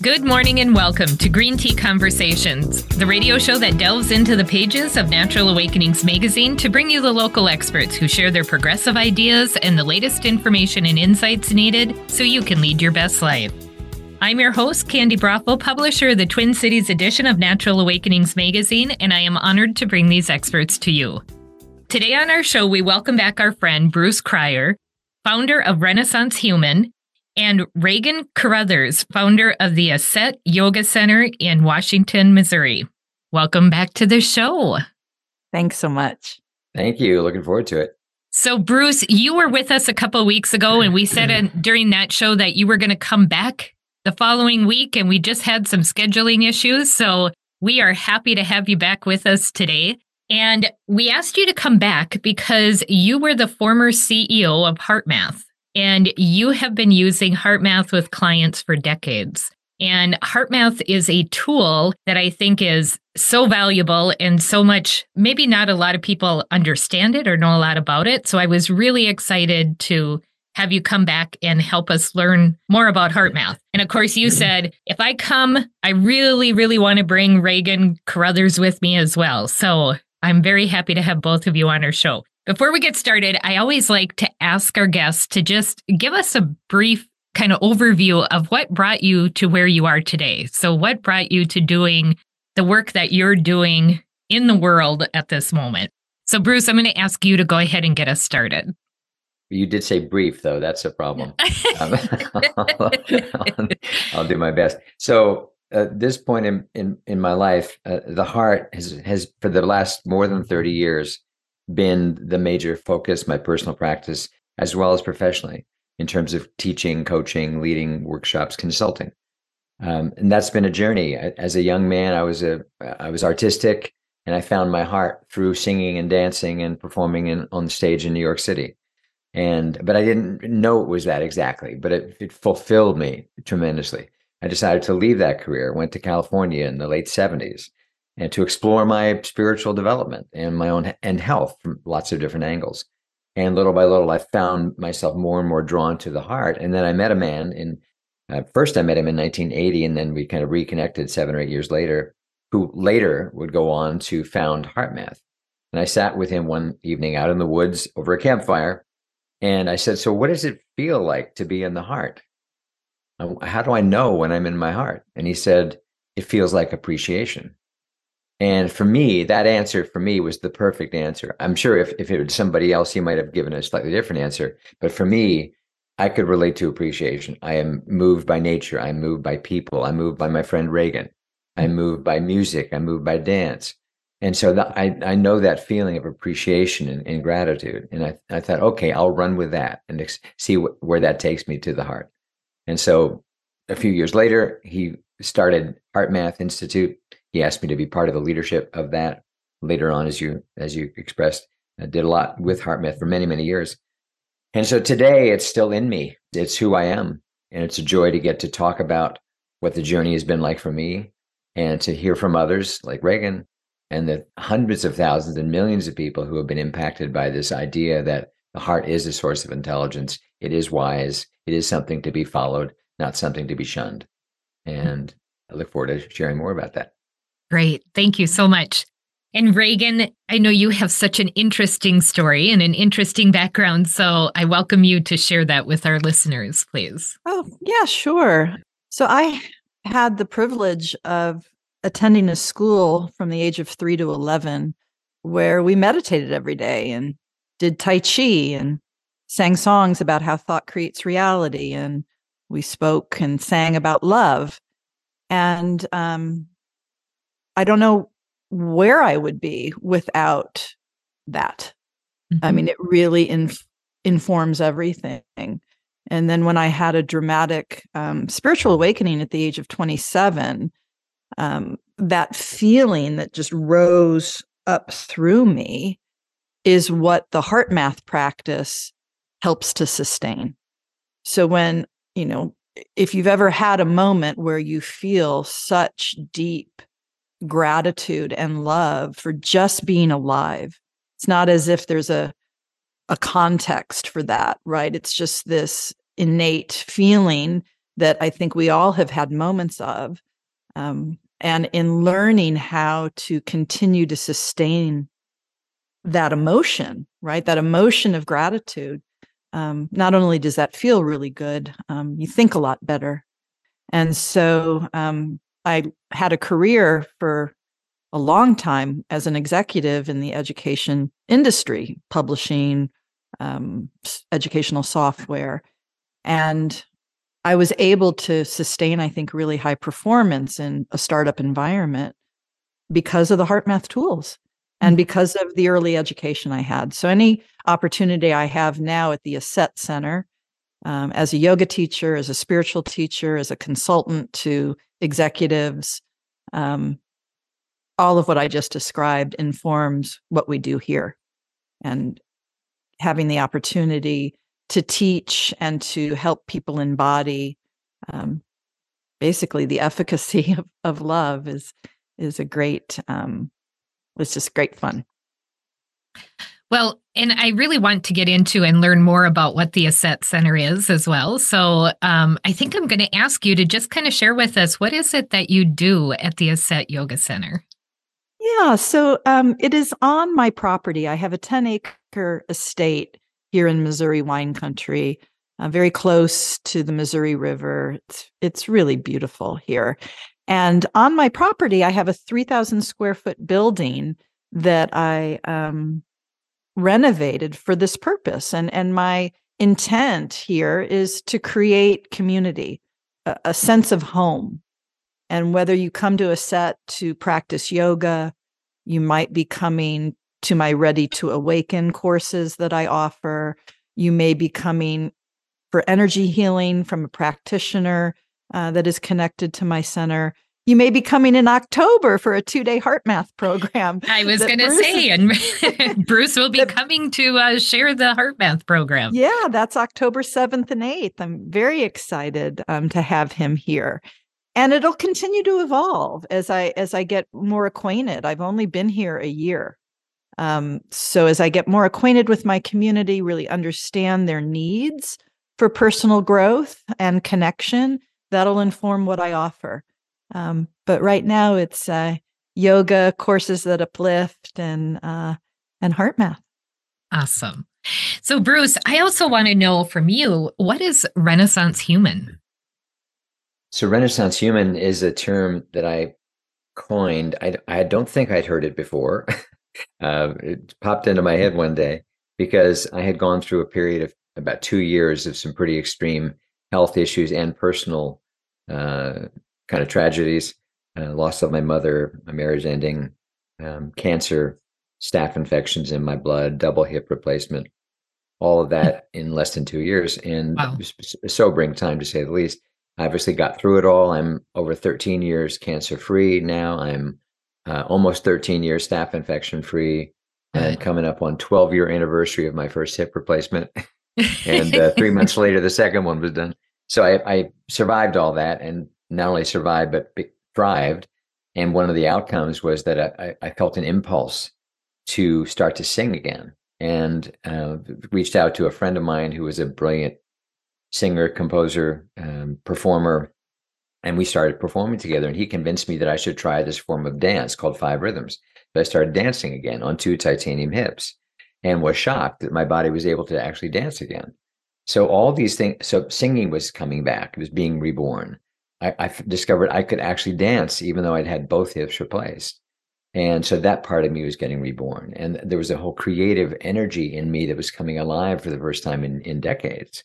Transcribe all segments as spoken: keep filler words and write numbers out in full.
Good morning and welcome to Green Tea Conversations, the radio show that delves into the pages of Natural Awakenings Magazine to bring you the local experts who share their progressive ideas and the latest information and insights needed so you can lead your best life. I'm your host, Candy Brothel, publisher of the Twin Cities edition of Natural Awakenings Magazine, and I am honored to bring these experts to you. Today on our show, we welcome back our friend Bruce Cryer, founder of Renaissance Human, and Regan Carruthers, founder of the Aset Yoga Center in Washington, Missouri. Welcome back to the show. Thanks so much. Thank you. Looking forward to it. So, Bruce, you were with us a couple of weeks ago, and we said uh, during that show that you were going to come back the following week, and we just had some scheduling issues. So we are happy to have you back with us today. And we asked you to come back because you were the former C E O of HeartMath. And you have been using HeartMath with clients for decades. And HeartMath is a tool that I think is so valuable and so much, maybe not a lot of people understand it or know a lot about it. So I was really excited to have you come back and help us learn more about HeartMath. And of course, you said, if I come, I really, really want to bring Regan Carruthers with me as well. So I'm very happy to have both of you on our show. Before we get started, I always like to ask our guests to just give us a brief kind of overview of what brought you to where you are today. So what brought you to doing the work that you're doing in the world at this moment? So, Bruce, I'm going to ask you to go ahead and get us started. You did say brief, though. That's a problem. um, I'll, I'll do my best. So at uh, this point in, in, in my life, uh, the heart has, has, for the last more than thirty years, been the major focus, my personal practice, as well as professionally, in terms of teaching, coaching, leading workshops, consulting. Um, and that's been a journey. As a young man, I was a I was artistic, and I found my heart through singing and dancing and performing in, on stage in New York City. And but I didn't know it was that exactly, but it, it fulfilled me tremendously. I decided to leave that career, went to California in the late seventies. And to explore my spiritual development and my own and health from lots of different angles. And little by little, I found myself more and more drawn to the heart. And then I met a man in, uh, first I met him in nineteen eighty, and then we kind of reconnected seven or eight years later, who later would go on to found HeartMath. And I sat with him one evening out in the woods over a campfire. And I said, so what does it feel like to be in the heart? How do I know when I'm in my heart? And he said, it feels like appreciation. And for me, that answer for me was the perfect answer. I'm sure if, if it was somebody else, he might have given a slightly different answer. But for me, I could relate to appreciation. I am moved by nature. I'm moved by people. I'm moved by my friend Regan. I'm moved by music. I'm moved by dance. And so the, I, I know that feeling of appreciation and, and gratitude. And I, I thought, okay, I'll run with that and ex- see wh- where that takes me to the heart. And so a few years later, he started HeartMath Institute. He asked me to be part of the leadership of that later on, as you as you expressed. I did a lot with HeartMath for many, many years. And so today it's still in me. It's who I am. And it's a joy to get to talk about what the journey has been like for me and to hear from others like Regan and the hundreds of thousands and millions of people who have been impacted by this idea that the heart is a source of intelligence. It is wise. It is something to be followed, not something to be shunned. And I look forward to sharing more about that. Great. Thank you so much. And Regan, I know you have such an interesting story and an interesting background, so I welcome you to share that with our listeners, please. Oh, yeah, sure. So I had the privilege of attending a school from the age of three to eleven where we meditated every day and did Tai Chi and sang songs about how thought creates reality. And we spoke and sang about love. And, um, I don't know where I would be without that. Mm-hmm. I mean, it really inf- informs everything. And then when I had a dramatic um, spiritual awakening at the age of twenty-seven, um, that feeling that just rose up through me is what the HeartMath practice helps to sustain. So when, you know, if you've ever had a moment where you feel such deep gratitude and love for just being alive. It's not as if there's a a context for that, right? It's just this innate feeling that I think we all have had moments of. Um, and in learning how to continue to sustain that emotion, right? That emotion of gratitude, um, not only does that feel really good, um, you think a lot better. And so um, I had a career for a long time as an executive in the education industry, publishing um, educational software. And I was able to sustain, I think, really high performance in a startup environment because of the HeartMath tools and because of the early education I had. So any opportunity I have now at the Aset Center, um, as a yoga teacher, as a spiritual teacher, as a consultant to executives, um, all of what I just described informs what we do here. And having the opportunity to teach and to help people embody um, basically the efficacy of, of love is is a great, um, it's just great fun. Well, and I really want to get into and learn more about what the Aset Center is as well. So um, I think I'm going to ask you to just kind of share with us, what is it that you do at the Aset Yoga Center? Yeah, so um, it is on my property. I have a ten acre estate here in Missouri wine country, uh, very close to the Missouri River. It's, it's really beautiful here. And on my property, I have a three thousand square foot building that I um, renovated for this purpose. And, and my intent here is to create community, a, a sense of home. And whether you come to Aset to practice yoga, you might be coming to my Ready to Awaken courses that I offer. You may be coming for energy healing from a practitioner uh, that is connected to my center. You may be coming in October for a two-day HeartMath program. I was going to say, and Bruce will be that, coming to uh, share the HeartMath program. Yeah, that's October seventh and eighth. I'm very excited um, to have him here. And it'll continue to evolve as I as I get more acquainted. I've only been here a year. Um, so as I get more acquainted with my community, really understand their needs for personal growth and connection, that'll inform what I offer. Um, but right now it's uh, yoga, courses that uplift, and uh, and HeartMath. Awesome. So Bruce, I also want to know from you, what is Renaissance Human? So Renaissance Human is a term that I coined. I, I don't think I'd heard it before. Uh, it popped into my head one day because I had gone through a period of about two years of some pretty extreme health issues and personal uh, kind of tragedies, uh, loss of my mother, my marriage ending, um, cancer, staph infections in my blood, double hip replacement, all of that in less than two years. And wow. It was a sobering time, to say the least. I obviously got through it all. I'm over thirteen years cancer-free now. I'm Uh, almost thirteen years staph infection free, and coming up on twelve year anniversary of my first hip replacement. And uh, three months later, the second one was done. So I, I survived all that, and not only survived, but thrived. And one of the outcomes was that I, I felt an impulse to start to sing again, and uh, reached out to a friend of mine who was a brilliant singer, composer, um, performer. And we started performing together, and he convinced me that I should try this form of dance called Five Rhythms. So I started dancing again on two titanium hips, and was shocked that my body was able to actually dance again. So all these things, so singing was coming back. It was being reborn. I, I discovered I could actually dance even though I'd had both hips replaced. And so that part of me was getting reborn. And there was a whole creative energy in me that was coming alive for the first time in, in decades.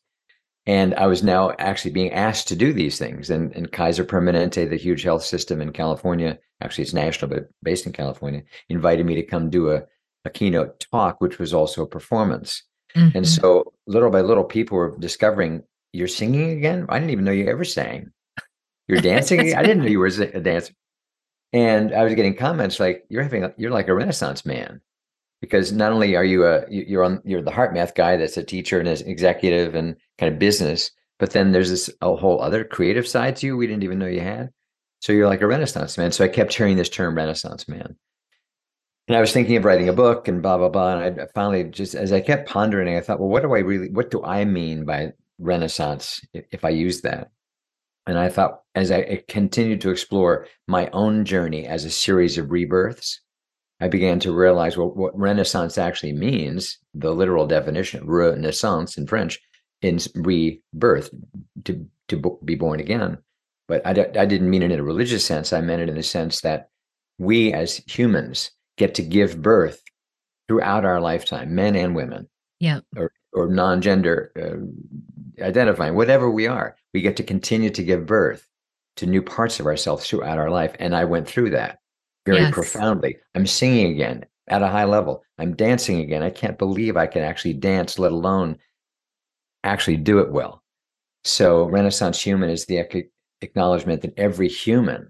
And I was now actually being asked to do these things. And, and Kaiser Permanente, the huge health system in California, actually it's national, but based in California, invited me to come do a, a keynote talk, which was also a performance. Mm-hmm. And so little by little, people were discovering, you're singing again? I didn't even know you ever sang. You're dancing again? I didn't know you were a dancer. And I was getting comments like, you're having, a, you're like a Renaissance man. Because not only are you a you're on you're the HeartMath guy that's a teacher and an executive and kind of business, but then there's this a whole other creative side to you we didn't even know you had. So you're like a Renaissance man. So I kept hearing this term Renaissance man. And I was thinking of writing a book and blah, blah, blah. And I finally just, as I kept pondering, I thought, well, what do I really, what do I mean by Renaissance if I use that? And I thought, as I continued to explore my own journey as a series of rebirths, I began to realize, well, what Renaissance actually means, the literal definition, Renaissance in French, is rebirth, to, to be born again. But I, I didn't mean it in a religious sense. I meant it in the sense that we as humans get to give birth throughout our lifetime, men and women, yeah, or, or non-gender uh, identifying, whatever we are, we get to continue to give birth to new parts of ourselves throughout our life. And I went through that very yes. profoundly. I'm singing again at a high level. I'm dancing again. I can't believe I can actually dance, let alone actually do it well. So Renaissance Human is the ac- acknowledgement that every human,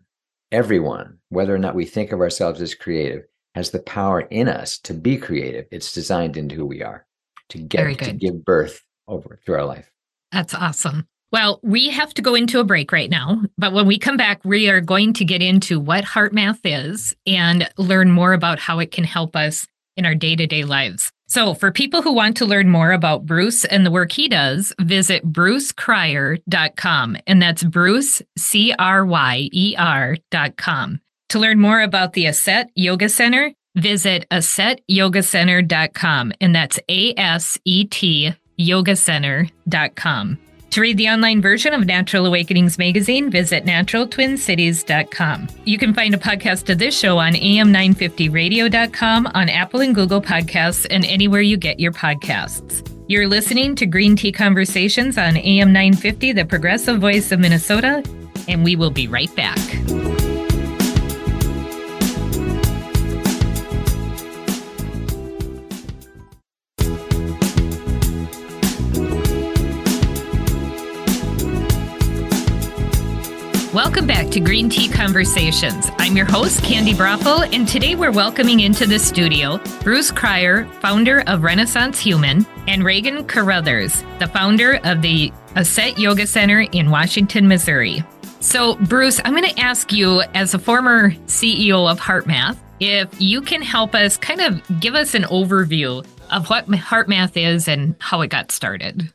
everyone, whether or not we think of ourselves as creative, has the power in us to be creative. It's designed into who we are, to get to give birth over through our life. That's awesome. Well, we have to go into a break right now, but when we come back, we are going to get into what HeartMath is and learn more about how it can help us in our day-to-day lives. So for people who want to learn more about Bruce and the work he does, visit Bruce Cryer dot com. And that's Bruce, C R Y E R dot com. To learn more about the Aset Yoga Center, visit Aset Yoga Center dot com, and that's A S E T Yoga Center dot com. To read the online version of Natural Awakenings Magazine, visit Natural Twin Cities dot com. You can find a podcast of this show on A M nine fifty radio dot com, on Apple and Google Podcasts, and anywhere you get your podcasts. You're listening to Green Tea Conversations on A M nine fifty, the progressive voice of Minnesota, and we will be right back. Welcome back to Green Tea Conversations. I'm your host, Candy Brothel, and today we're welcoming into the studio Bruce Cryer, founder of Renaissance Human, and Regan Carruthers, the founder of the Aset Yoga Center in Washington, Missouri. So, Bruce, I'm going to ask you, as a former C E O of HeartMath, if you can help us kind of give us an overview of what HeartMath is and how it got started.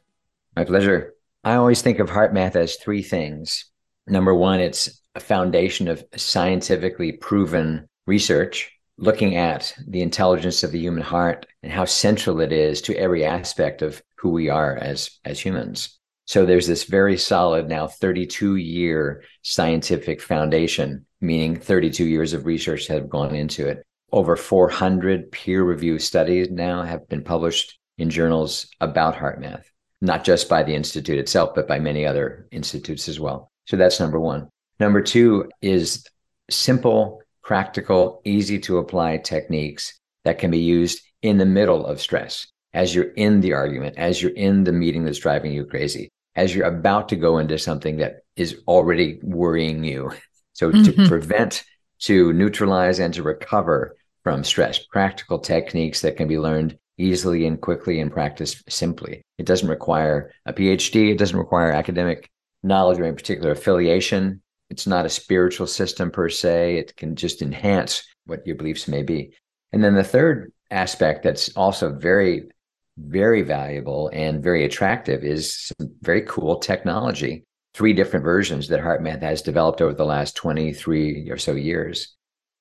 My pleasure. I always think of HeartMath as three things. Number one, it's a foundation of scientifically proven research, looking at the intelligence of the human heart and how central it is to every aspect of who we are as, as humans. So there's this very solid now thirty-two year scientific foundation, meaning thirty-two years of research have gone into it. Over four hundred peer-reviewed studies now have been published in journals about HeartMath, not just by the institute itself, but by many other institutes as well. So that's number one. Number two is simple, practical, easy to apply techniques that can be used in the middle of stress, as you're in the argument, as you're in the meeting that's driving you crazy, as you're about to go into something that is already worrying you. So mm-hmm. to prevent, to neutralize, and to recover from stress, practical techniques that can be learned easily and quickly and practiced simply. It doesn't require a P H D. It doesn't require academic knowledge or in particular affiliation. It's not a spiritual system per se. It can just enhance what your beliefs may be. And then the third aspect that's also very, very valuable and very attractive is some very cool technology. Three different versions that HeartMath has developed over the last twenty-three or so years.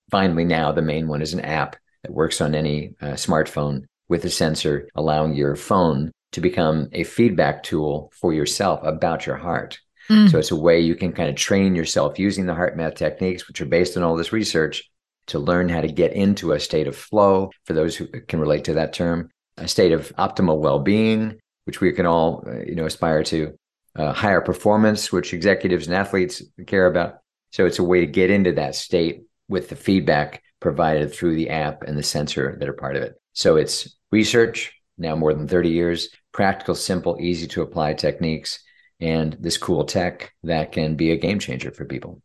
Finally, now the main one is an app that works on any uh, smartphone with a sensor, allowing your phone to become a feedback tool for yourself about your heart. So it's a way you can kind of train yourself using the HeartMath techniques, which are based on all this research, to learn how to get into a state of flow, for those who can relate to that term, a state of optimal well-being, which we can all uh, you know, aspire to, uh, higher performance, which executives and athletes care about. So it's a way to get into that state with the feedback provided through the app and the sensor that are part of it. So it's research, now more than thirty years, practical, simple, easy to apply techniques, and this cool tech that can be a game changer for people.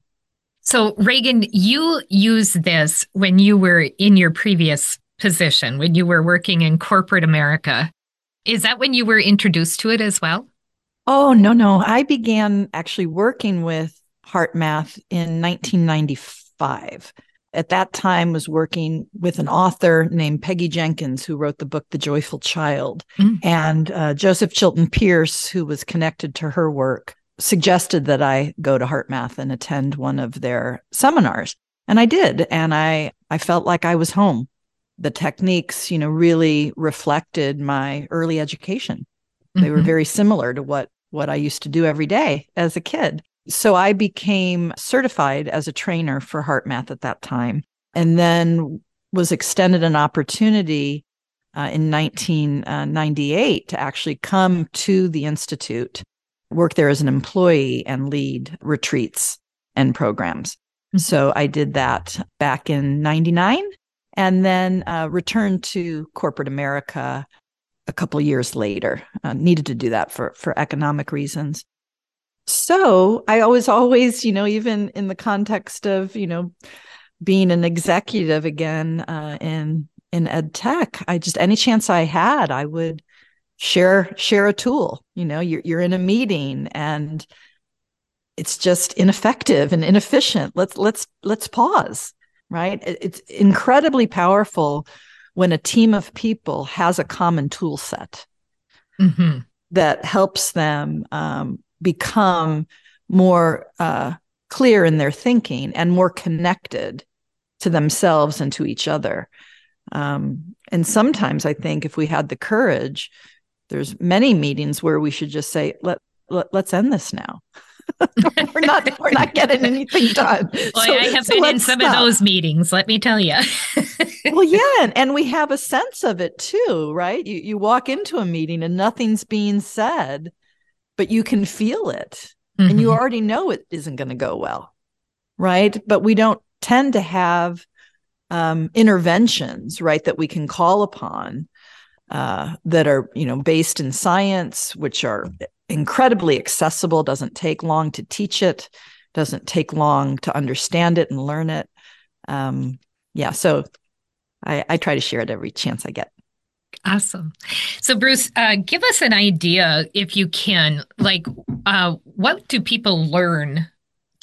So Regan, you used this when you were in your previous position, when you were working in corporate America. Is that when you were introduced to it as well? Oh, no, no. I began actually working with HeartMath in nineteen ninety-five. at that time was working with an author named Peggy Jenkins, who wrote the book, The Joyful Child. Mm. And uh, Joseph Chilton Pierce, who was connected to her work, suggested that I go to HeartMath and attend one of their seminars. And I did. And I, I felt like I was home. The techniques, you know, really reflected my early education. They mm-hmm. were very similar to what, what I used to do every day as a kid. So I became certified as a trainer for HeartMath at that time, and then was extended an opportunity uh, in nineteen ninety-eight to actually come to the Institute, work there as an employee, and lead retreats and programs. Mm-hmm. So I did that back in ninety-nine, and then uh, returned to corporate America a couple years later. Uh, needed to do that for, for economic reasons. So I always, always, you know, even in the context of, you know, being an executive again uh, in in ed tech, I just, any chance I had, I would share share a tool. You know, you're you're in a meeting and it's just ineffective and inefficient. Let's let's let's pause, right? It's incredibly powerful when a team of people has a common tool set mm-hmm. that helps them Um, become more uh, clear in their thinking and more connected to themselves and to each other. Um, and sometimes I think if we had the courage, there's many meetings where we should just say, let, let, let's end this now. we're not we're not getting anything done. Boy, so, I have so been in some stop. of those meetings, let me tell you. Well, yeah, and we have a sense of it too, right? You You walk into a meeting and nothing's being said, but you can feel it mm-hmm. and you already know it isn't going to go well, right? But we don't tend to have um, interventions, right, that we can call upon uh, that are, you know, based in science, which are incredibly accessible, doesn't take long to teach it, doesn't take long to understand it and learn it. Um, yeah, so I, I try to share it every chance I get. Awesome. So, Bruce, uh, give us an idea, if you can, like, uh, what do people learn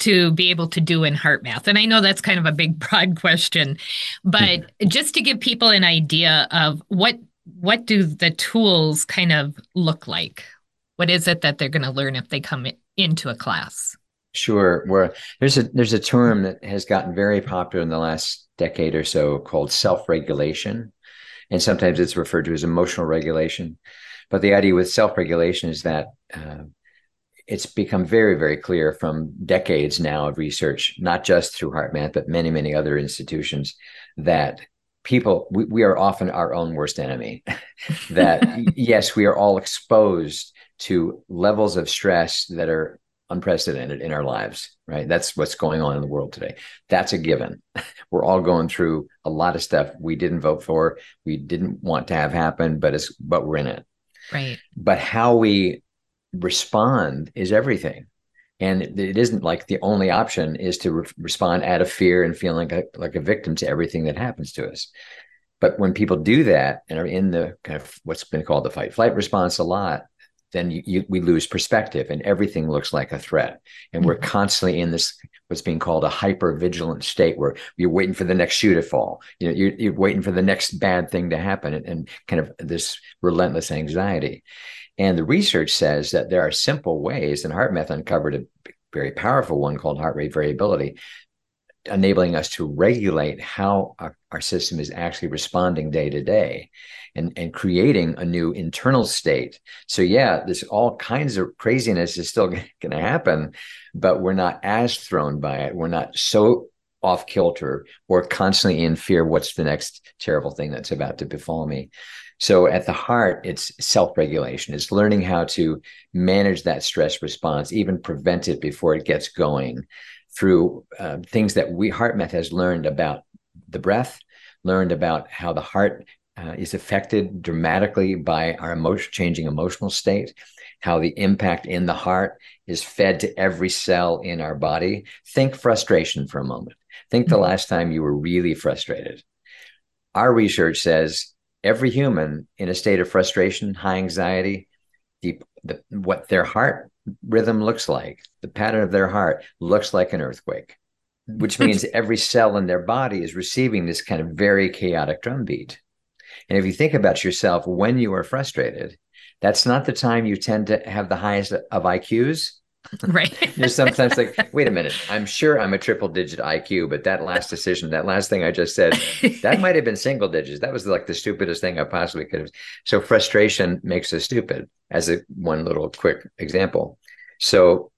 to be able to do in HeartMath? And I know that's kind of a big, broad question, but mm-hmm. just to give people an idea of what what do the tools kind of look like? What is it that they're going to learn if they come in, into a class? Sure. Well, there's a there's a term that has gotten very popular in the last decade or so called self-regulation. And sometimes it's referred to as emotional regulation. But the idea with self-regulation is that uh, it's become very, very clear from decades now of research, not just through HeartMath, but many, many other institutions, that people, we, we are often our own worst enemy. That, yes, we are all exposed to levels of stress that are unprecedented in our lives, right? That's what's going on in the world today. That's a given. We're all going through a lot of stuff we didn't vote for, we didn't want to have happen, but it's, but we're in it. Right. But how we respond is everything. And it, it isn't like the only option is to re- respond out of fear and feeling like a, like a victim to everything that happens to us. But when people do that and are in the kind of what's been called the fight flight response a lot, then you, you, we lose perspective and everything looks like a threat. And we're constantly in this, what's being called a hypervigilant state where you're waiting for the next shoe to fall. You know, you're, you're waiting for the next bad thing to happen and, and kind of this relentless anxiety. And the research says that there are simple ways, and HeartMath uncovered a very powerful one called heart rate variability, enabling us to regulate how our, our system is actually responding day to day and, and creating a new internal state. So yeah, there's all kinds of craziness is still going to happen, but we're not as thrown by it. We're not so off kilter or constantly in fear. What's the next terrible thing that's about to befall me? So at the heart, it's self-regulation. It's learning how to manage that stress response, even prevent it before it gets going, through uh, things that we, HeartMath has learned about the breath, learned about how the heart uh, is affected dramatically by our emotion, changing emotional state, how the impact in the heart is fed to every cell in our body. Think frustration for a moment. Think the last time you were really frustrated. Our research says every human in a state of frustration, high anxiety, deep, the, what their heart rhythm looks like, the pattern of their heart looks like an earthquake. which means every cell in their body is receiving this kind of very chaotic drumbeat. And if you think about yourself, when you are frustrated, that's not the time you tend to have the highest of I Qs. Right. You're sometimes like, wait a minute, I'm sure I'm a triple digit I Q, but that last decision, that last thing I just said, that might have been single digits. That was like the stupidest thing I possibly could have. So frustration makes us stupid, as a one little quick example. So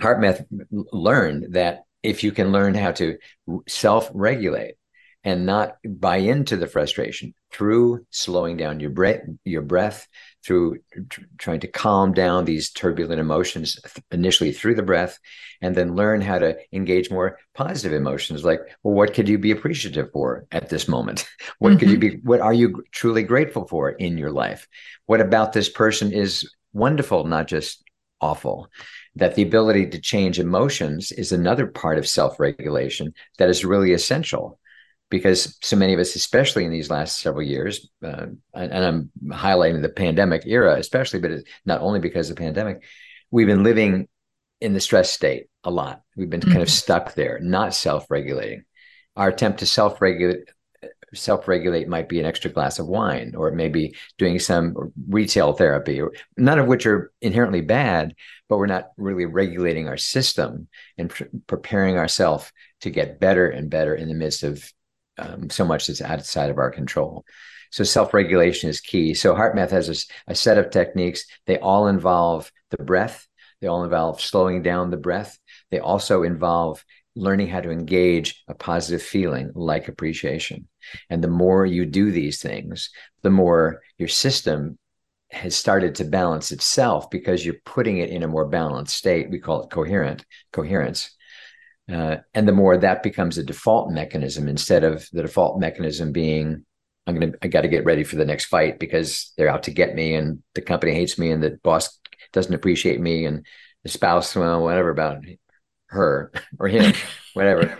HeartMath learned that if you can learn how to self-regulate and not buy into the frustration through slowing down your breath, your breath, through t- trying to calm down these turbulent emotions th- initially through the breath, and then learn how to engage more positive emotions. Like, well, what could you be appreciative for at this moment? What mm-hmm. could you be, what are you truly grateful for in your life? What about this person is wonderful, not just awful? That the ability to change emotions is another part of self-regulation that is really essential. Because so many of us, especially in these last several years, uh, and, and I'm highlighting the pandemic era especially, but it's not only because of the pandemic, we've been living in the stress state a lot. We've been mm-hmm. kind of stuck there, not self-regulating. Our attempt to self-regulate self-regulate might be an extra glass of wine, or it may be doing some retail therapy, or none of which are inherently bad, but we're not really regulating our system and pr- preparing ourselves to get better and better in the midst of Um, so much that's outside of our control. So self-regulation is key. So HeartMath has a, a set of techniques. They all involve the breath. They all involve slowing down the breath. They also involve learning how to engage a positive feeling like appreciation. And the more you do these things, the more your system has started to balance itself, because you're putting it in a more balanced state. We call it coherent, coherence. Uh, and the more that becomes a default mechanism, instead of the default mechanism being, I'm going to, I got to get ready for the next fight because they're out to get me and the company hates me and the boss doesn't appreciate me and the spouse, well, whatever about her or him, whatever.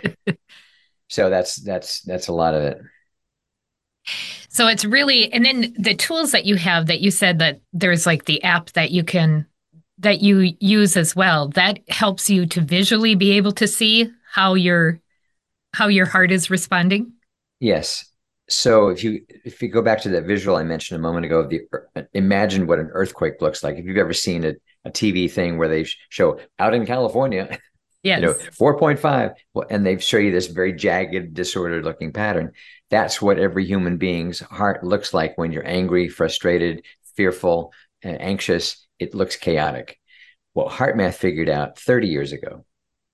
So that's, that's, that's a lot of it. So it's really, and then the tools that you have that you said that there's like the app that you can that you use as well, that helps you to visually be able to see how your how your heart is responding? Yes. So if you if you go back to that visual I mentioned a moment ago, the imagine what an earthquake looks like. If you've ever seen a, a T V thing where they show out in California, yes. you know, four point five, well, and they show you this very jagged, disordered looking pattern. That's what every human being's heart looks like when you're angry, frustrated, fearful, and anxious. It looks chaotic. What HeartMath figured out thirty years ago,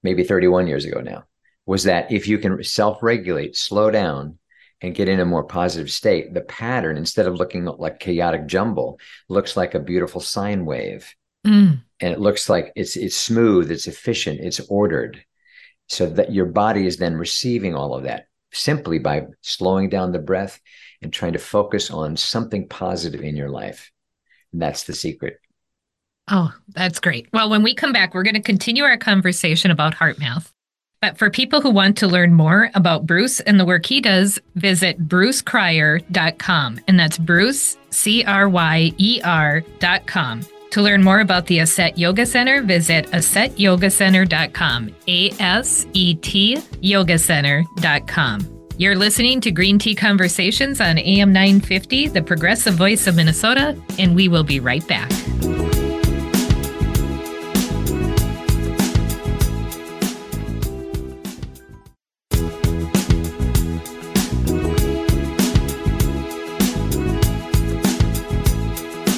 maybe thirty-one years ago now, was that if you can self-regulate, slow down, and get in a more positive state, the pattern, instead of looking like chaotic jumble, looks like a beautiful sine wave. Mm. And it looks like it's it's smooth, it's efficient, it's ordered. So that your body is then receiving all of that simply by slowing down the breath and trying to focus on something positive in your life. And that's the secret. Oh, that's great. Well, when we come back, we're going to continue our conversation about HeartMath. But for people who want to learn more about Bruce and the work he does, visit Bruce Cryer dot com. And that's Bruce, C R Y E R dot com. To learn more about the Aset Yoga Center, visit Aset Yoga Center dot com, A S E T Yoga Center dot com. You're listening to Green Tea Conversations on A M nine fifty, the progressive voice of Minnesota, and we will be right back.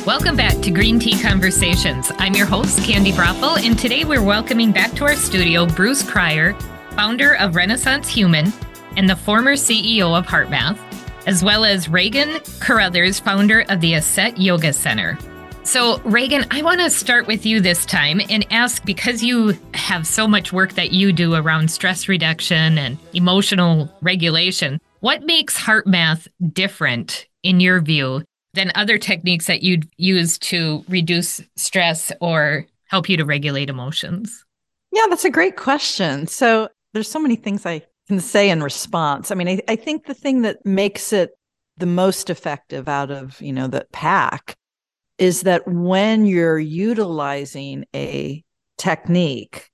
Welcome back to Green Tea Conversations. I'm your host, Candy Broppel, and today we're welcoming back to our studio Bruce Cryer, founder of Renaissance Human and the former C E O of HeartMath, as well as Regan Carruthers, founder of the Aset Yoga Center. So, Regan, I want to start with you this time and ask, because you have so much work that you do around stress reduction and emotional regulation, what makes HeartMath different, in your view, than other techniques that you'd use to reduce stress or help you to regulate emotions? Yeah, that's a great question. So there's so many things I can say in response. I mean, I, I think the thing that makes it the most effective out of, you know, the pack is that when you're utilizing a technique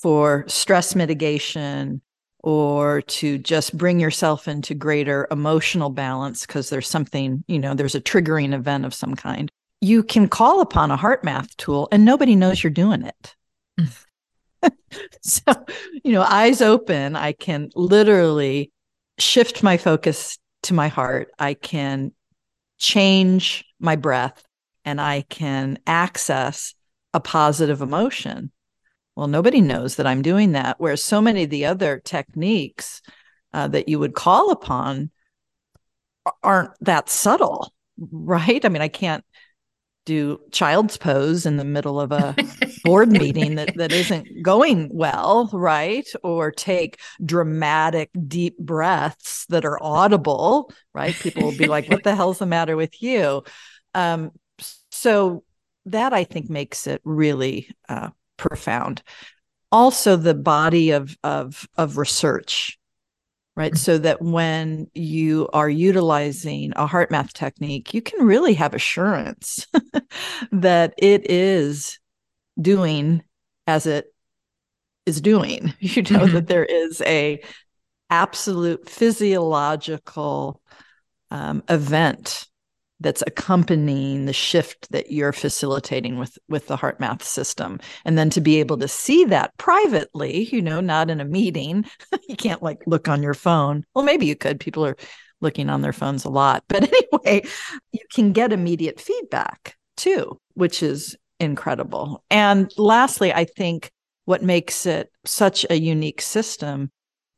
for stress mitigation or to just bring yourself into greater emotional balance because there's something, you know, there's a triggering event of some kind, you can call upon a HeartMath tool and nobody knows you're doing it. So, you know, eyes open, I can literally shift my focus to my heart. I can change my breath and I can access a positive emotion. Well, nobody knows that I'm doing that. Whereas so many of the other techniques uh, that you would call upon aren't that subtle, right? I mean, I can't do child's pose in the middle of a board meeting that, that isn't going well, right? Or take dramatic, deep breaths that are audible, right? People will be like, what the hell's the matter with you? Um, so that, I think, makes it really uh, profound. Also, the body of of of research, right? Mm-hmm. So that when you are utilizing a HeartMath technique, you can really have assurance that it is doing as it is doing. You know, mm-hmm. that there is a absolute physiological um, event that's accompanying the shift that you're facilitating with, with the HeartMath system. And then to be able to see that privately, you know, not in a meeting, you can't like look on your phone. Well, maybe you could, people are looking on their phones a lot, but anyway, you can get immediate feedback too, which is incredible. And lastly, I think what makes it such a unique system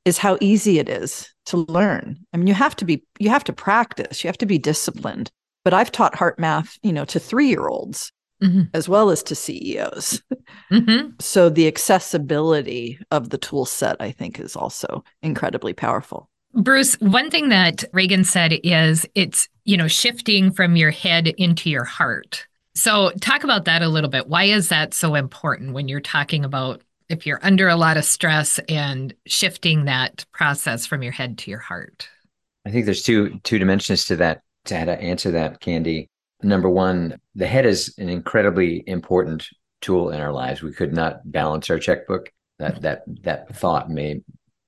is how easy it is to learn. I mean, you have to be, you have to practice, you have to be disciplined. But I've taught HeartMath, you know, to three-year-olds mm-hmm. as well as to C E Os. Mm-hmm. So the accessibility of the tool set, I think, is also incredibly powerful. Bruce, one thing that Regan said is it's, you know, shifting from your head into your heart. So talk about that a little bit. Why is that so important when you're talking about if you're under a lot of stress and shifting that process from your head to your heart? I think there's two two dimensions to that. To how to answer that, Candy. Number one, the head is an incredibly important tool in our lives. We could not balance our checkbook. That that that thought may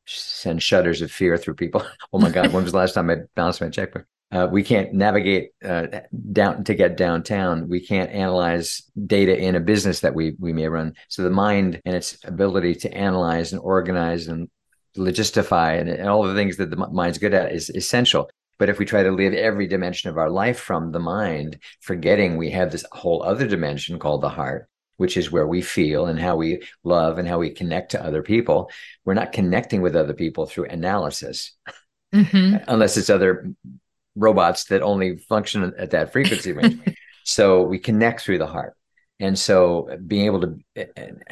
send shudders of fear through people. Oh my God, when was the last time I balanced my checkbook? Uh, we can't navigate uh, down to get downtown. We can't analyze data in a business that we we may run. So the mind and its ability to analyze and organize and logistify and, and all the things that the mind's good at is essential. But if we try to live every dimension of our life from the mind, forgetting we have this whole other dimension called the heart, which is where we feel and how we love and how we connect to other people, we're not connecting with other people through analysis, mm-hmm. unless it's other robots that only function at that frequency range. So we connect through the heart. And so being able to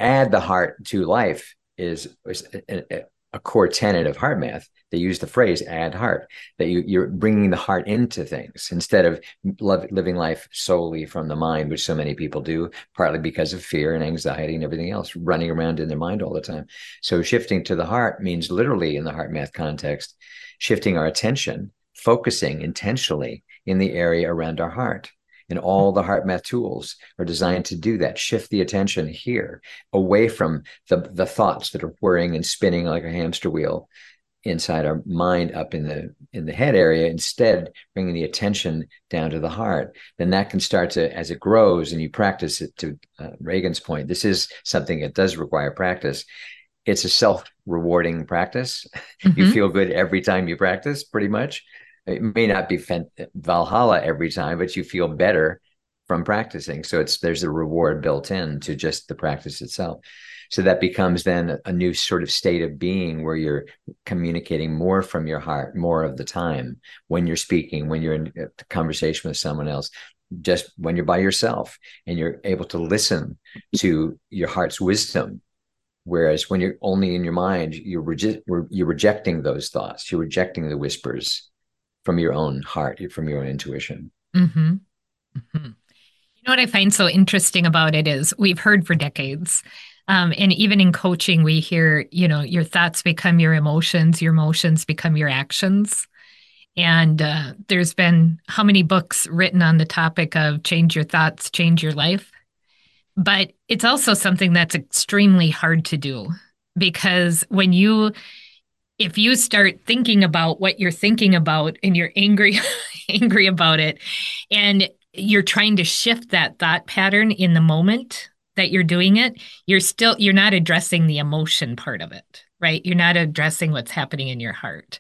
add the heart to life is, is a, a core tenet of HeartMath. They use the phrase "add heart," that you, you're bringing the heart into things instead of love, living life solely from the mind, which so many people do, partly because of fear and anxiety and everything else, running around in their mind all the time. So shifting to the heart means literally in the HeartMath context, shifting our attention, focusing intentionally in the area around our heart. And all the HeartMath tools are designed to do that, shift the attention here away from the, the thoughts that are whirring and spinning like a hamster wheel inside our mind up in the in the head area, instead bringing the attention down to the heart. Then that can start to, as it grows and you practice it, to uh, Regan's point, this is something that does require practice. It's a self-rewarding practice. Mm-hmm. You feel good every time you practice, pretty much. It may not be Valhalla every time, but you feel better from practicing. So it's there's a reward built in to just the practice itself. So that becomes then a new sort of state of being where you're communicating more from your heart, more of the time, when you're speaking, when you're in a conversation with someone else, just when you're by yourself and you're able to listen to your heart's wisdom. Whereas when you're only in your mind, you're, rege- you're rejecting those thoughts. You're rejecting the whispers from your own heart, from your own intuition. Mm-hmm. Mm-hmm. You know what I find so interesting about it is we've heard for decades, um, and even in coaching, we hear, you know, your thoughts become your emotions, your emotions become your actions. And uh, there's been how many books written on the topic of change your thoughts, change your life. But it's also something that's extremely hard to do, because when you if you start thinking about what you're thinking about and you're angry, angry about it, and you're trying to shift that thought pattern in the moment that you're doing it, you're still, you're not addressing the emotion part of it, right? You're not addressing what's happening in your heart.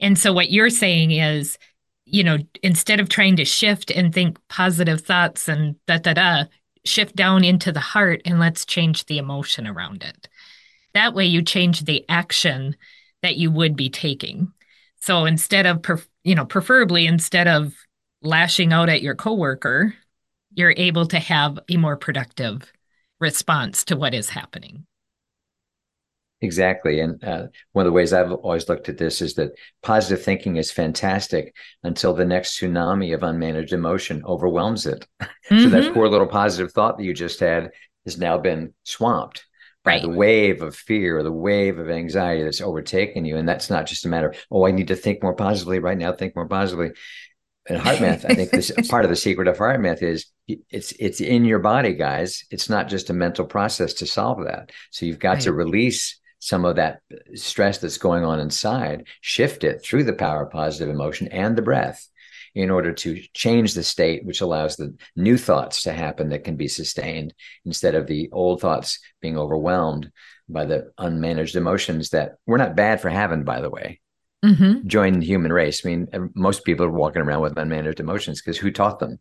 And so what you're saying is, you know, instead of trying to shift and think positive thoughts and da, da, da, shift down into the heart and let's change the emotion around it. That way you change the action that you would be taking. So instead of, you know, preferably instead of lashing out at your coworker, you're able to have a more productive response to what is happening. Exactly. And uh, one of the ways I've always looked at this is that positive thinking is fantastic until the next tsunami of unmanaged emotion overwhelms it. Mm-hmm. So that poor little positive thought that you just had has now been swamped by right. the wave of fear or the wave of anxiety that's overtaken you. And that's not just a matter of, oh, I need to think more positively right now, think more positively. And HeartMath, I think this part of the secret of HeartMath is it's it's in your body, guys. It's not just a mental process to solve that. So you've got right. to release some of that stress that's going on inside, shift it through the power of positive emotion and the breath in order to change the state, which allows the new thoughts to happen that can be sustained instead of the old thoughts being overwhelmed by the unmanaged emotions that we're not bad for having, by the way. Mm-hmm. Join the human race. I mean, most people are walking around with unmanaged emotions because who taught them?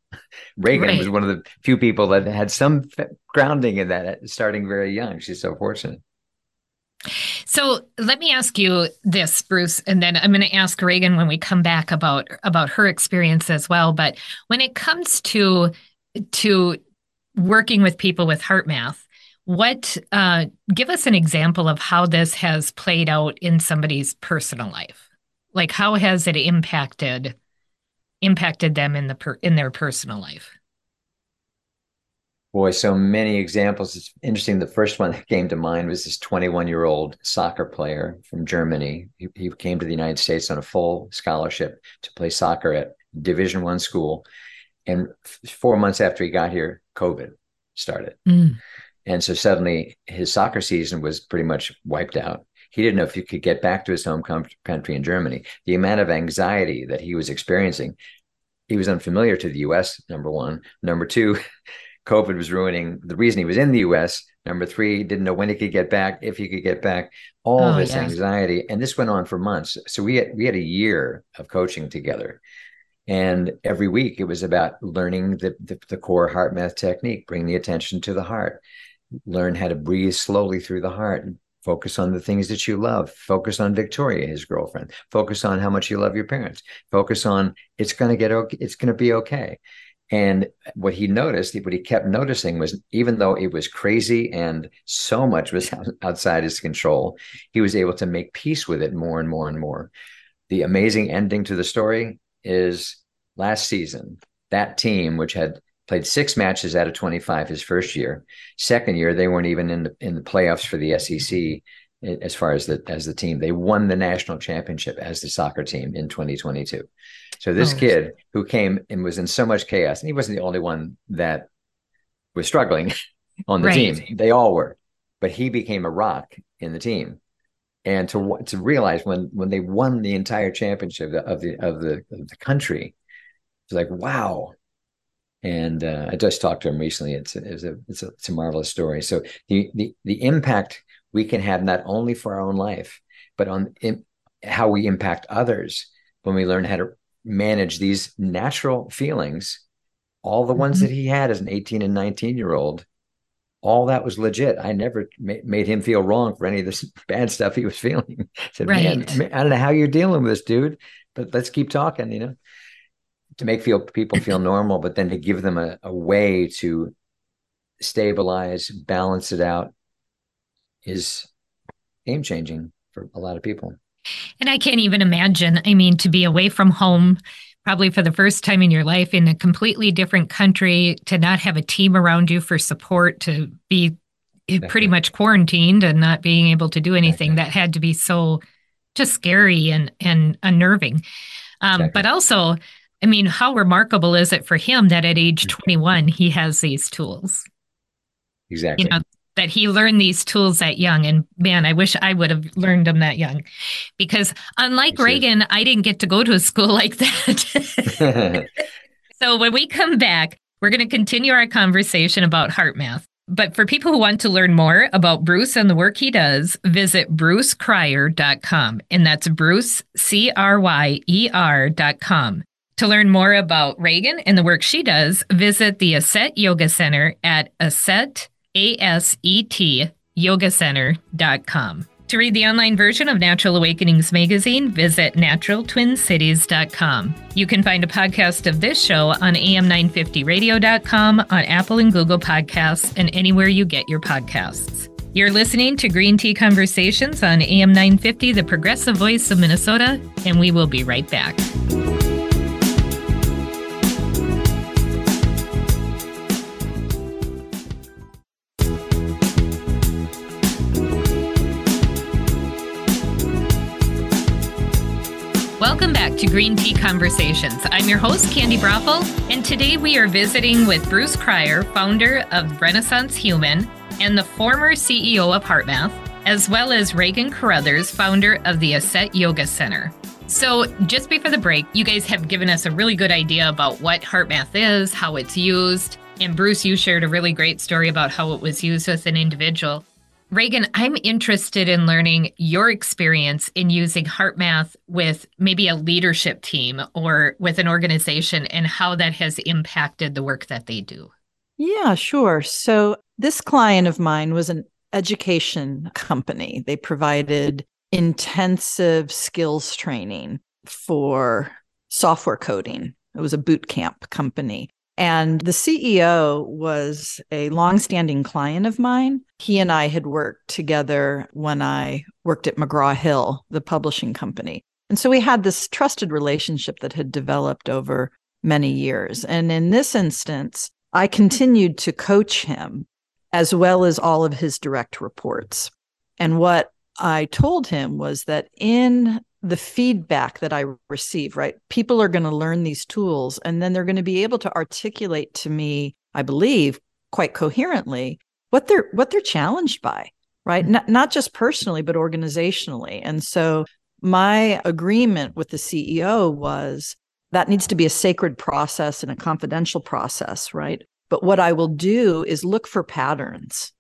Regan right. was one of the few people that had some grounding in that starting very young. She's so fortunate. So let me ask you this, Bruce, and then I'm going to ask Regan when we come back about, about her experience as well. But when it comes to, to working with people with HeartMath, what, uh, give us an example of how this has played out in somebody's personal life. Like how has it impacted, impacted them in the, per, in their personal life? Boy, so many examples. It's interesting. The first one that came to mind was this twenty-one-year-old soccer player from Germany. He, he came to the United States on a full scholarship to play soccer at Division One school. And f- four months after he got here, COVID started. Mm. And so suddenly his soccer season was pretty much wiped out. He didn't know if he could get back to his home com- country in Germany. The amount of anxiety that he was experiencing, he was unfamiliar to the U S, number one. Number two, COVID was ruining the reason he was in the U S. Number three, didn't know when he could get back, if he could get back, all oh, this yeah. anxiety. And this went on for months. So we had, we had a year of coaching together. And every week it was about learning the, the, the core HeartMath technique, bring the attention to the heart, learn how to breathe slowly through the heart, and focus on the things that you love, focus on Victoria, his girlfriend, focus on how much you love your parents, focus on it's going to get okay, it's going to be okay. And what he noticed, what he kept noticing was even though it was crazy and so much was outside his control, he was able to make peace with it more and more and more. The amazing ending to the story is last season, that team, which had played six matches out of twenty-five his first year, second year, they weren't even in the, in the playoffs for the S E C as far as the, as the team. They won the national championship as the soccer team in twenty twenty-two. So this oh, kid who came and was in so much chaos, and he wasn't the only one that was struggling on the right. team. They all were, but he became a rock in the team. And to to realize when, when they won the entire championship of the, of the, of the country, it's like, wow. And uh, I just talked to him recently. It's a, it's a, it's a, it's a marvelous story. So the, the, the impact we can have not only for our own life, but on in, how we impact others when we learn how to manage these natural feelings, all the ones mm-hmm. that he had as an eighteen and nineteen year old, all that was legit. I never ma- made him feel wrong for any of this bad stuff he was feeling. I said, right. Man, I don't know how you're dealing with this, dude, but let's keep talking, you know, to make feel people feel normal, but then to give them a, a way to stabilize, balance it out is game changing for a lot of people. And I can't even imagine, I mean, to be away from home, probably for the first time in your life in a completely different country, to not have a team around you for support, to be Definitely. pretty much quarantined and not being able to do anything. Definitely. That had to be so just scary and, and unnerving. Um, exactly. But also, I mean, how remarkable is it for him that at age twenty-one, he has these tools? Exactly. You know, that he learned these tools that young. And man, I wish I would have learned them that young, because unlike sure. Regan, I didn't get to go to a school like that. So when we come back, we're going to continue our conversation about HeartMath. But for people who want to learn more about Bruce and the work he does, visit Bruce Cryer dot com. And that's Bruce, C R Y E R dot com. To learn more about Regan and the work she does, visit the Aset Yoga Center at Aset, A S E T, Yoga Center dot com. To read the online version of Natural Awakenings Magazine, visit natural twin cities dot com. You can find a podcast of this show on A M nine fifty radio dot com, on Apple and Google Podcasts, and anywhere you get your podcasts. You're listening to Green Tea Conversations on A M nine fifty, the progressive voice of Minnesota, and we will be right back. Welcome back to Green Tea Conversations. I'm your host, Candy Broffel, and today we are visiting with Bruce Cryer, founder of Renaissance Human and the former C E O of HeartMath, as well as Regan Carruthers, founder of the Aset Yoga Center. So just before the break, you guys have given us a really good idea about what HeartMath is, how it's used, and Bruce, you shared a really great story about how it was used with an individual. Regan, I'm interested in learning your experience in using HeartMath with maybe a leadership team or with an organization and how that has impacted the work that they do. Yeah, sure. So this client of mine was an education company. They provided intensive skills training for software coding. It was a boot camp company. And the C E O was a longstanding client of mine. He and I had worked together when I worked at McGraw-Hill, the publishing company. And so we had this trusted relationship that had developed over many years. And in this instance, I continued to coach him as well as all of his direct reports. And what I told him was that in the feedback that I receive, right? People are going to learn these tools, and then they're going to be able to articulate to me, I believe, quite coherently, what they're what they're challenged by, right? Not, not just personally, but organizationally. And so my agreement with the C E O was that needs to be a sacred process and a confidential process, right? But what I will do is look for patterns.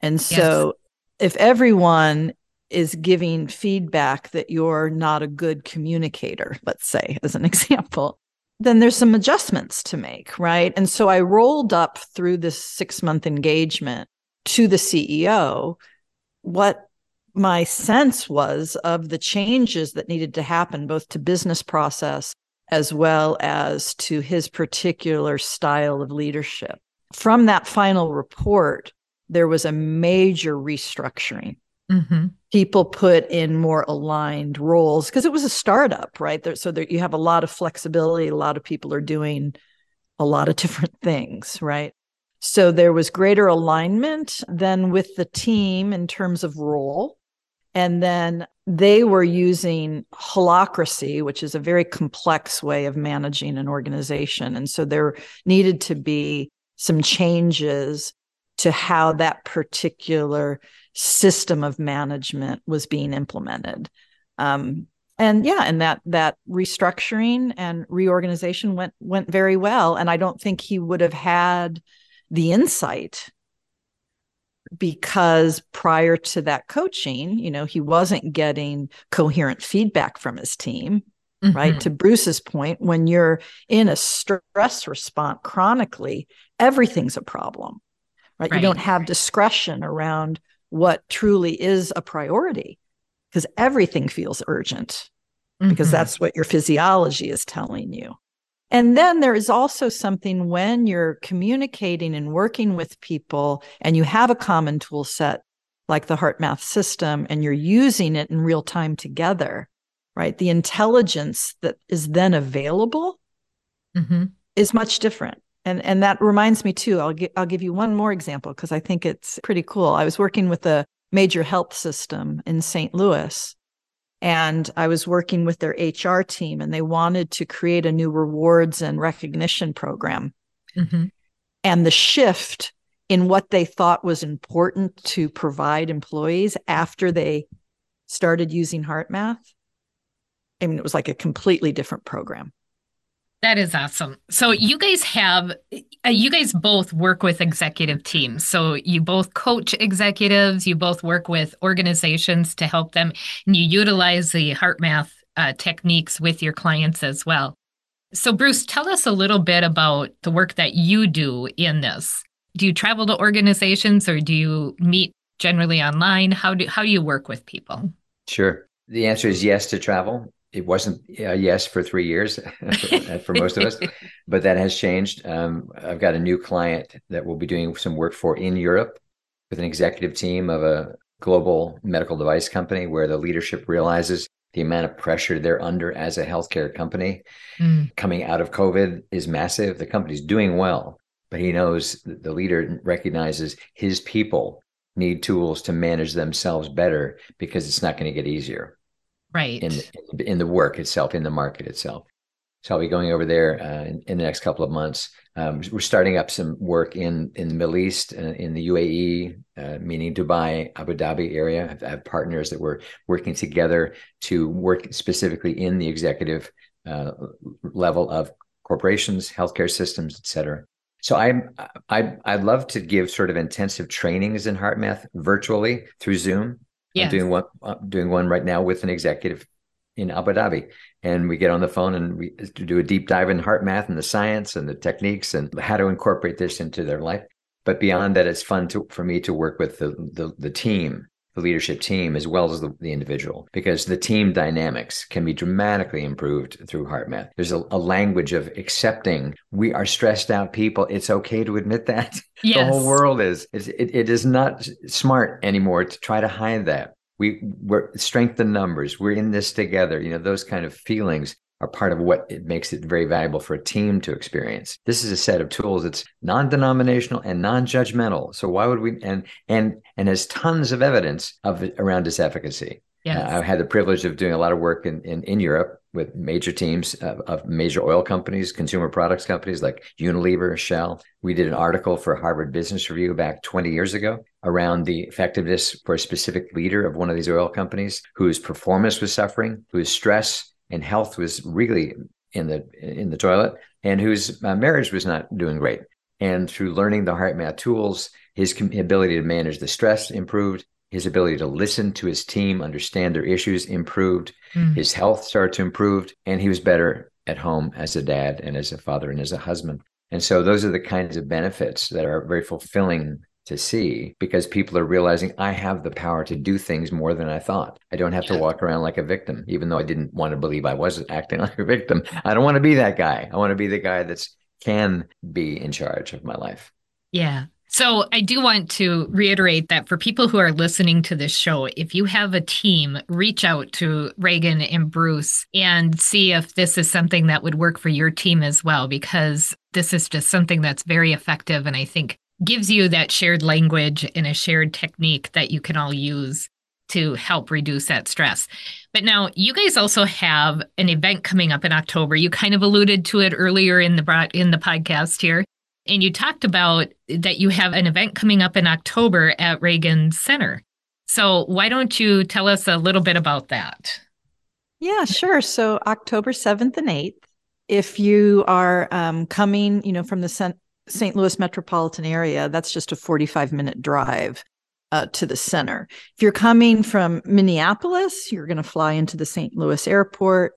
And so yes. if everyone is giving feedback that you're not a good communicator, let's say, as an example, then there's some adjustments to make, right? And so I rolled up through this six-month engagement to the C E O what my sense was of the changes that needed to happen, both to business process as well as to his particular style of leadership. From that final report, there was a major restructuring. Mm-hmm. People put in more aligned roles because it was a startup, right? There, so there, you have a lot of flexibility. A lot of people are doing a lot of different things, right? So there was greater alignment than with the team in terms of role. And then they were using holacracy, which is a very complex way of managing an organization. And so there needed to be some changes to how that particular system of management was being implemented. Um, and yeah, and that that restructuring and reorganization went went very well. And I don't think he would have had the insight because prior to that coaching, you know, he wasn't getting coherent feedback from his team, mm-hmm. right? To Bruce's point, when you're in a stress response chronically, everything's a problem, right? right. You don't have discretion around what truly is a priority, because everything feels urgent, mm-hmm. because that's what your physiology is telling you. And then there is also something when you're communicating and working with people and you have a common tool set like the HeartMath system and you're using it in real time together, right? The intelligence that is then available mm-hmm. is much different. And and that reminds me too, I'll, gi- I'll give you one more example because I think it's pretty cool. I was working with a major health system in Saint Louis and I was working with their H R team and they wanted to create a new rewards and recognition program. Mm-hmm. And the shift in what they thought was important to provide employees after they started using HeartMath. I mean, it was like a completely different program. That is awesome. So you guys have, you guys both work with executive teams. So you both coach executives, you both work with organizations to help them, and you utilize the HeartMath uh, techniques with your clients as well. So Bruce, tell us a little bit about the work that you do in this. Do you travel to organizations or do you meet generally online? How do, how do you work with people? Sure. The answer is yes to travel. It wasn't a yes for three years for most of us, but that has changed. Um, I've got a new client that we'll be doing some work for in Europe with an executive team of a global medical device company where the leadership realizes the amount of pressure they're under as a healthcare company mm. coming out of COVID is massive. The company's doing well, but he knows that the leader recognizes his people need tools to manage themselves better because it's not going to get easier. Right. In, in the work itself, in the market itself. So I'll be going over there uh, in, in the next couple of months. Um, we're starting up some work in, in the Middle East, uh, in the U A E, uh, meaning Dubai, Abu Dhabi area. I have partners that we're working together to work specifically in the executive uh, level of corporations, healthcare systems, et cetera. So I'm, I I love to give sort of intensive trainings in HeartMath virtually through Zoom. Yes. I'm doing one, I'm doing one right now with an executive in Abu Dhabi. And we get on the phone and we do a deep dive in HeartMath and the science and the techniques and how to incorporate this into their life. But beyond that, it's fun to, for me to work with the, the, the team, the leadership team, as well as the, the individual, because the team dynamics can be dramatically improved through HeartMath. There's a, a language of accepting. We are stressed out people. It's okay to admit that. Yes. The whole world is. It's, it, it is not smart anymore to try to hide that. We we're strength in numbers. We're in this together. You know, those kind of feelings are part of what it makes it very valuable for a team to experience. This is a set of tools that's non-denominational and non-judgmental. So why would we, and and and has tons of evidence of around its efficacy. Yes. Uh, I've had the privilege of doing a lot of work in, in, in Europe with major teams of, of major oil companies, consumer products companies like Unilever, Shell. We did an article for Harvard Business Review back twenty years ago around the effectiveness for a specific leader of one of these oil companies whose performance was suffering, whose stress and health was really in the in the toilet, and whose uh, marriage was not doing great. And through learning the HeartMath tools, his com- ability to manage the stress improved, his ability to listen to his team, understand their issues improved, mm. his health started to improve, and he was better at home as a dad and as a father and as a husband. And so those are the kinds of benefits that are very fulfilling to see, because people are realizing I have the power to do things more than I thought. I don't have yeah. to walk around like a victim, even though I didn't want to believe I was acting like a victim. I don't want to be that guy. I want to be the guy that can be in charge of my life. Yeah. So I do want to reiterate that for people who are listening to this show, if you have a team, reach out to Regan and Bruce and see if this is something that would work for your team as well, because this is just something that's very effective. And I think gives you that shared language and a shared technique that you can all use to help reduce that stress. But now you guys also have an event coming up in October. You kind of alluded to it earlier in the in the podcast here. And you talked about that you have an event coming up in October at Regan Center. So why don't you tell us a little bit about that? Yeah, sure. So October seventh and eighth, if you are um, coming, you know, from the center, Saint Louis metropolitan area, that's just a forty-five minute drive uh, to the center. If you're coming from Minneapolis, you're going to fly into the Saint Louis airport.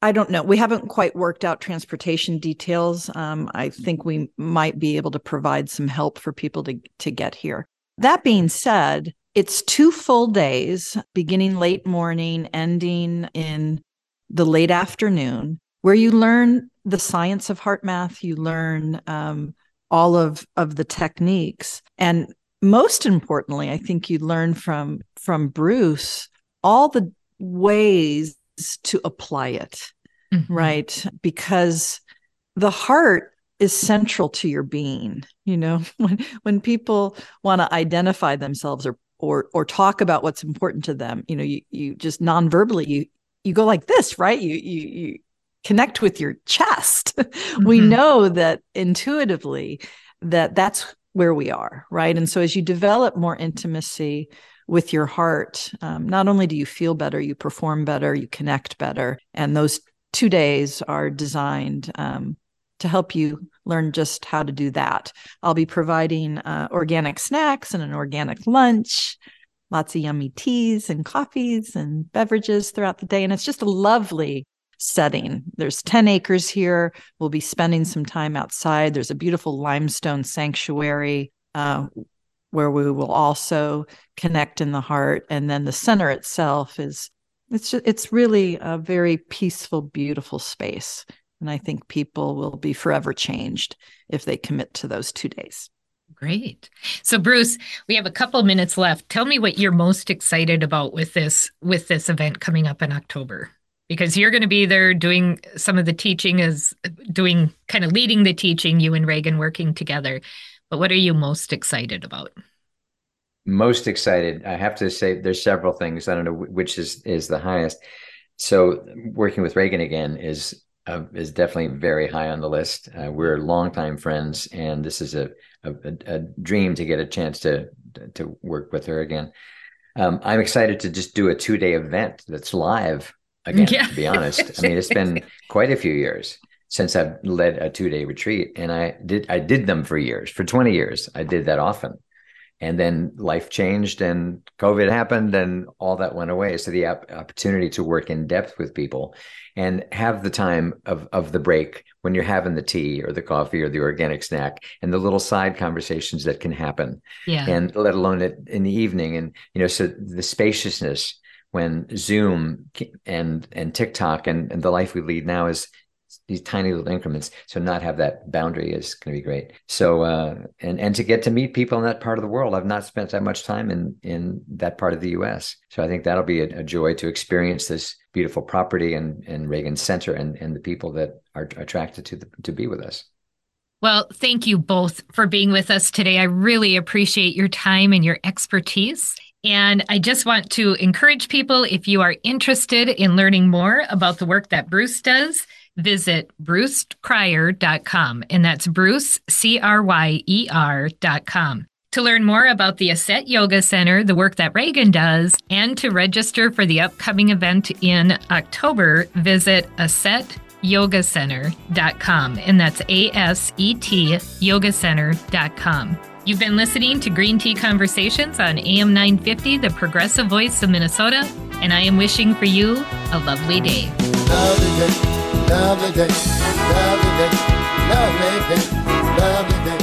I don't know. We haven't quite worked out transportation details. Um, I think we might be able to provide some help for people to, to get here. That being said, it's two full days, beginning late morning, ending in the late afternoon, where you learn the science of HeartMath, you learn um, all of, of the techniques. And most importantly, I think you learn from, from Bruce all the ways to apply it, mm-hmm. right? Because the heart is central to your being. You know, when when people want to identify themselves or or or talk about what's important to them, you know, you, you just non-verbally, you you go like this, right? You you you connect with your chest. Mm-hmm. We know that intuitively that that's where we are, right? And so as you develop more intimacy with your heart, um, not only do you feel better, you perform better, you connect better. And those two days are designed um, to help you learn just how to do that. I'll be providing uh, organic snacks and an organic lunch, lots of yummy teas and coffees and beverages throughout the day. And it's just a lovely setting. There's ten acres here. We'll be spending some time outside. There's a beautiful limestone sanctuary uh, where we will also connect in the heart. And then the center itself is, it's just, it's really a very peaceful, beautiful space. And I think people will be forever changed if they commit to those two days. Great. So Bruce, we have a couple minutes left. Tell me what you're most excited about with this, with this event coming up in October, because you're going to be there doing some of the teaching, is doing kind of leading the teaching, you and Regan working together. But what are you most excited about? Most excited. I have to say there's several things. I don't know which is, is the highest. So working with Regan again is Uh, is definitely very high on the list. Uh, we're longtime friends, and this is a, a a dream to get a chance to to work with her again. Um, I'm excited to just do a two day event that's live again. Yeah. To be honest, I mean it's been quite a few years since I've led a two day retreat, and I did I did them for years, for twenty years. I did that often, and then life changed, and COVID happened, and all that went away. So the op- opportunity to work in depth with people. And have the time of, of the break when you're having the tea or the coffee or the organic snack and the little side conversations that can happen. Yeah. And let alone it in the evening. And, you know, so the spaciousness when Zoom and and TikTok and, and the life we lead now is these tiny little increments. So not have that boundary is going to be great. So uh, and and to get to meet people in that part of the world. I've not spent that much time in, in that part of the U S. So I think that'll be a, a joy to experience this beautiful property and, and Regan Center and, and the people that are attracted to the, to be with us. Well, thank you both for being with us today. I really appreciate your time and your expertise. And I just want to encourage people, if you are interested in learning more about the work that Bruce does, visit Bruce Cryer dot com. And that's Bruce, C R Y E R dot com. To learn more about the Aset Yoga Center, the work that Regan does, and to register for the upcoming event in October, visit Aset Yoga Center dot com. And that's A S E T Yoga Center dot com. You've been listening to Green Tea Conversations on A M nine fifty, the progressive voice of Minnesota, and I am wishing for you a lovely day. Lovely day, lovely day, lovely day, lovely day, lovely day.